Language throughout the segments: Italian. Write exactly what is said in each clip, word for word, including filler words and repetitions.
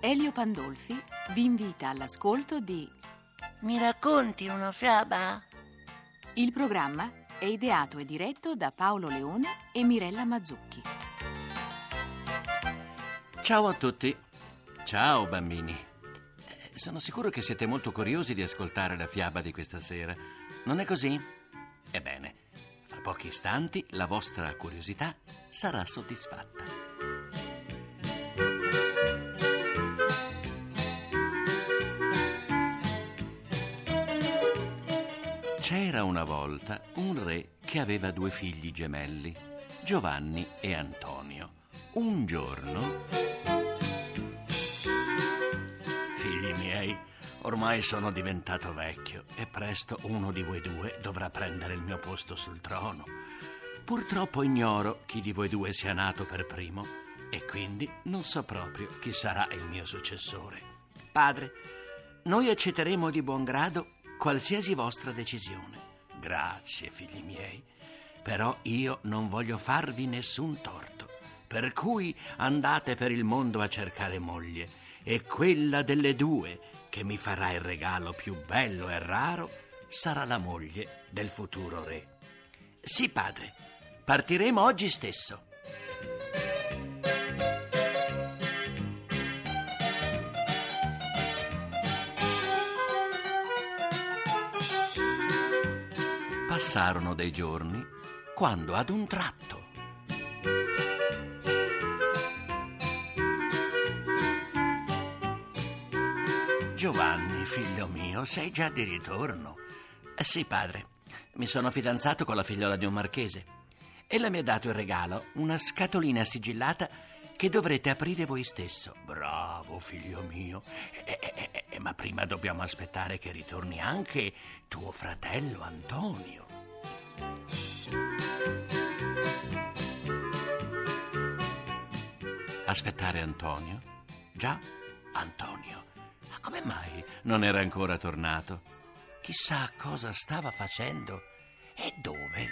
Elio Pandolfi vi invita all'ascolto di Mi racconti una fiaba? Il programma è ideato e diretto da Paolo Leone e Mirella Mazzucchi. Ciao a tutti. Ciao bambini. Sono sicuro che siete molto curiosi di ascoltare la fiaba di questa sera. Non è così? Ebbene, fra pochi istanti la vostra curiosità sarà soddisfatta. C'era una volta un re che aveva due figli gemelli, Giovanni e Antonio. Un giorno... Figli miei, ormai sono diventato vecchio e presto uno di voi due dovrà prendere il mio posto sul trono. Purtroppo ignoro chi di voi due sia nato per primo e quindi non so proprio chi sarà il mio successore. Padre, noi accetteremo di buon grado qualsiasi vostra decisione. Grazie, figli miei, però io non voglio farvi nessun torto, per cui andate per il mondo a cercare moglie e quella delle due che mi farà il regalo più bello e raro sarà la moglie del futuro re. Sì, padre, partiremo oggi stesso. Passarono dei giorni quando ad un tratto... Giovanni, figlio mio, sei già di ritorno? Sì, padre. Mi sono fidanzato con la figliola di un marchese. Ella mi ha dato in regalo una scatolina sigillata che dovrete aprire voi stesso. Bravo, figlio mio. Eh, eh, eh, eh, ma prima dobbiamo aspettare che ritorni anche tuo fratello Antonio. Aspettare Antonio? Già, Antonio. Ma come mai non era ancora tornato? Chissà cosa stava facendo e dove.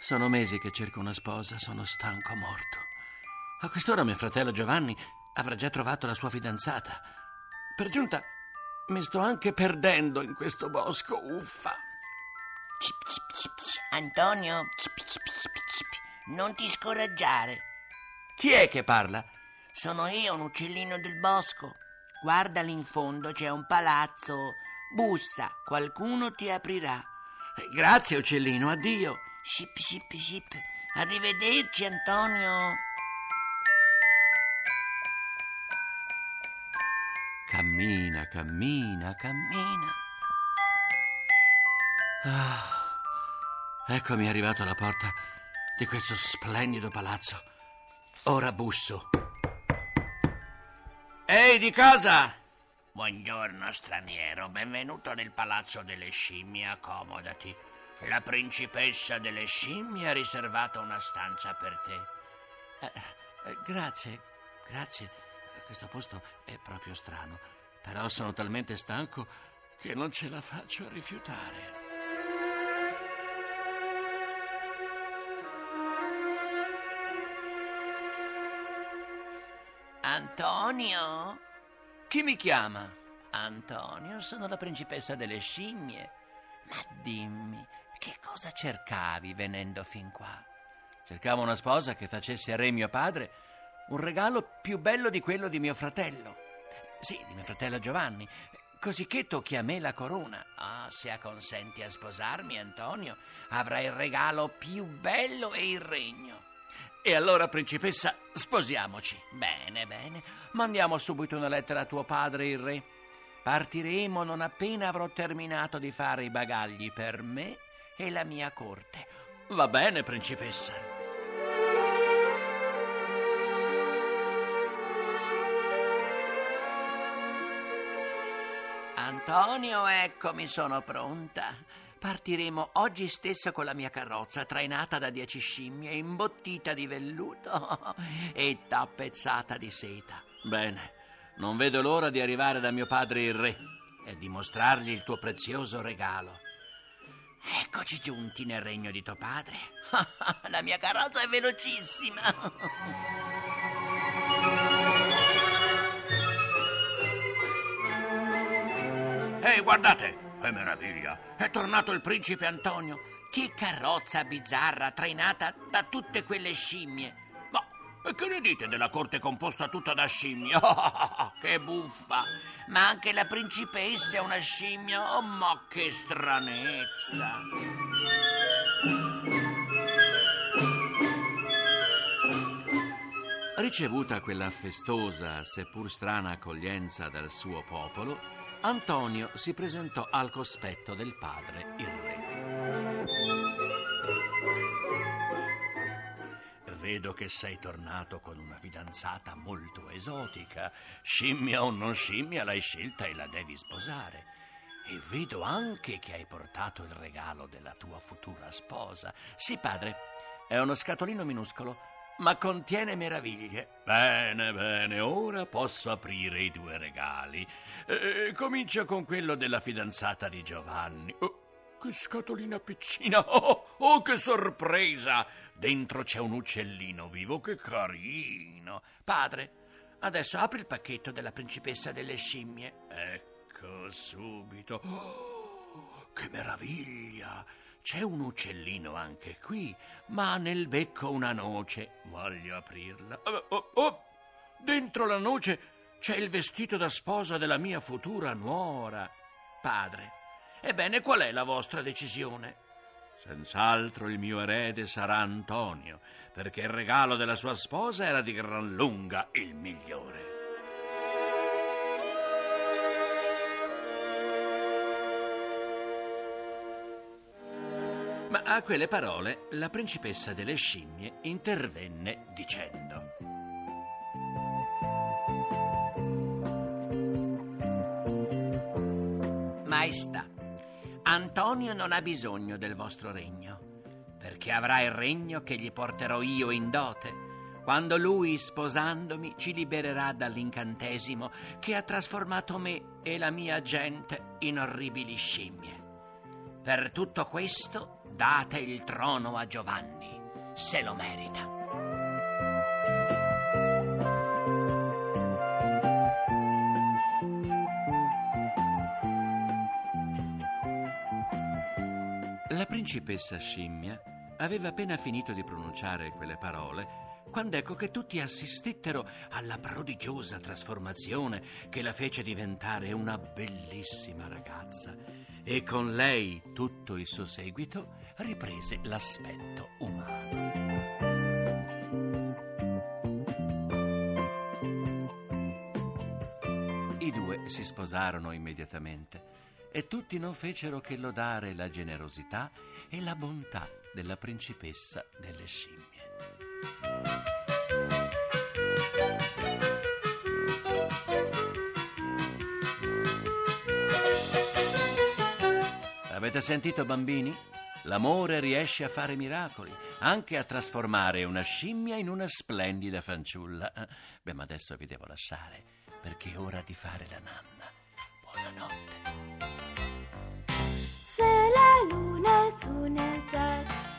Sono mesi che cerco una sposa, sono stanco morto. A quest'ora mio fratello Giovanni avrà già trovato la sua fidanzata. Per giunta mi sto anche perdendo in questo bosco, uffa. Cip, cip, cip, cip. Antonio, cip, cip, cip, cip. Non ti scoraggiare. Chi è che parla? Sono io, un uccellino del bosco. Guarda lì in fondo, c'è un palazzo. Bussa, qualcuno ti aprirà. Grazie, uccellino, addio. Ship, ship, ship. Arrivederci, Antonio. Cammina, cammina, cammina. Ah, eccomi arrivato alla porta di questo splendido palazzo. Ora busso. Ehi, di casa! Buongiorno, straniero. Benvenuto nel Palazzo delle Scimmie. Accomodati. La principessa delle scimmie ha riservato una stanza per te. Eh, eh, grazie, grazie. Questo posto è proprio strano, però sono talmente stanco che non ce la faccio a rifiutare. Antonio? Chi mi chiama? Antonio, sono la principessa delle scimmie. Ma dimmi, che cosa cercavi venendo fin qua? Cercavo una sposa che facesse al re mio padre un regalo più bello di quello di mio fratello. Sì, di mio fratello Giovanni, cosicché tocchi a me la corona. Ah, oh, se acconsenti a sposarmi, Antonio, avrai il regalo più bello e il regno. E allora, principessa, sposiamoci. Bene, bene, mandiamo subito una lettera a tuo padre, il re. Partiremo non appena avrò terminato di fare i bagagli per me e la mia corte. Va bene, principessa. Antonio, eccomi, sono pronta. Partiremo oggi stesso con la mia carrozza, trainata da dieci scimmie, imbottita di velluto e tappezzata di seta. Bene. Non vedo l'ora di arrivare da mio padre il re e di mostrargli il tuo prezioso regalo. Eccoci giunti nel regno di tuo padre. La mia carrozza è velocissima. Ehi, hey, guardate! Che meraviglia! È tornato il principe Antonio. Che carrozza bizzarra trainata da tutte quelle scimmie. E che ne dite della corte composta tutta da scimmie? Che buffa! Ma anche la principessa è una scimmia? Oh, ma che stranezza! Ricevuta quella festosa, seppur strana accoglienza dal suo popolo, Antonio si presentò al cospetto del padre, il re. Vedo che sei tornato con una fidanzata molto esotica. Scimmia o non scimmia, l'hai scelta e la devi sposare. E vedo anche che hai portato il regalo della tua futura sposa. Sì, padre, è uno scatolino minuscolo, ma contiene meraviglie. Bene, bene, ora posso aprire i due regali. Eh, comincio con quello della fidanzata di Giovanni. Oh. Che scatolina piccina! Oh, oh, che sorpresa! Dentro c'è un uccellino vivo, che carino! Padre, adesso apri il pacchetto della principessa delle scimmie. Ecco, subito. Oh, che meraviglia! C'è un uccellino anche qui, ma nel becco una noce. Voglio aprirla. Oh, oh, oh. Dentro la noce c'è il vestito da sposa della mia futura nuora. Padre, ebbene, qual è la vostra decisione? Senz'altro il mio erede sarà Antonio, perché il regalo della sua sposa era di gran lunga il migliore. Ma a quelle parole la principessa delle scimmie intervenne dicendo: Maestà, Antonio non ha bisogno del vostro regno, perché avrà il regno che gli porterò io in dote, quando lui, sposandomi, ci libererà dall'incantesimo che ha trasformato me e la mia gente in orribili scimmie. Per tutto questo date il trono a Giovanni, se lo merita. La principessa scimmia aveva appena finito di pronunciare quelle parole quando ecco che tutti assistettero alla prodigiosa trasformazione che la fece diventare una bellissima ragazza, e con lei tutto il suo seguito riprese l'aspetto umano. I due si sposarono immediatamente e tutti non fecero che lodare la generosità e la bontà della principessa delle scimmie. Avete sentito, bambini? L'amore riesce a fare miracoli, anche a trasformare una scimmia in una splendida fanciulla. Beh, ma adesso vi devo lasciare, perché è ora di fare la nanna. Buonanotte.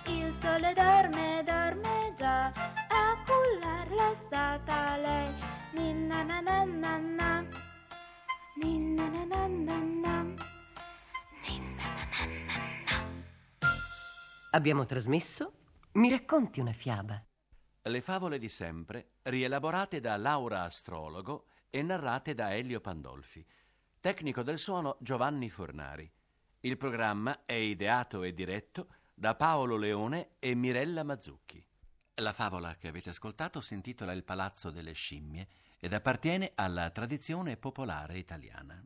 Il sole dorme, dorme già, a cullarla è stata lei. Ninna na na na na, ninna na na na na, ninna na na na na. Abbiamo trasmesso Mi racconti una fiaba. Le favole di sempre, rielaborate da Laura Astrologo e narrate da Elio Pandolfi. Tecnico del suono Giovanni Fornari. Il programma è ideato e diretto da Paolo Leone e Mirella Mazzucchi. La favola che avete ascoltato si intitola Il Palazzo delle Scimmie ed appartiene alla tradizione popolare italiana.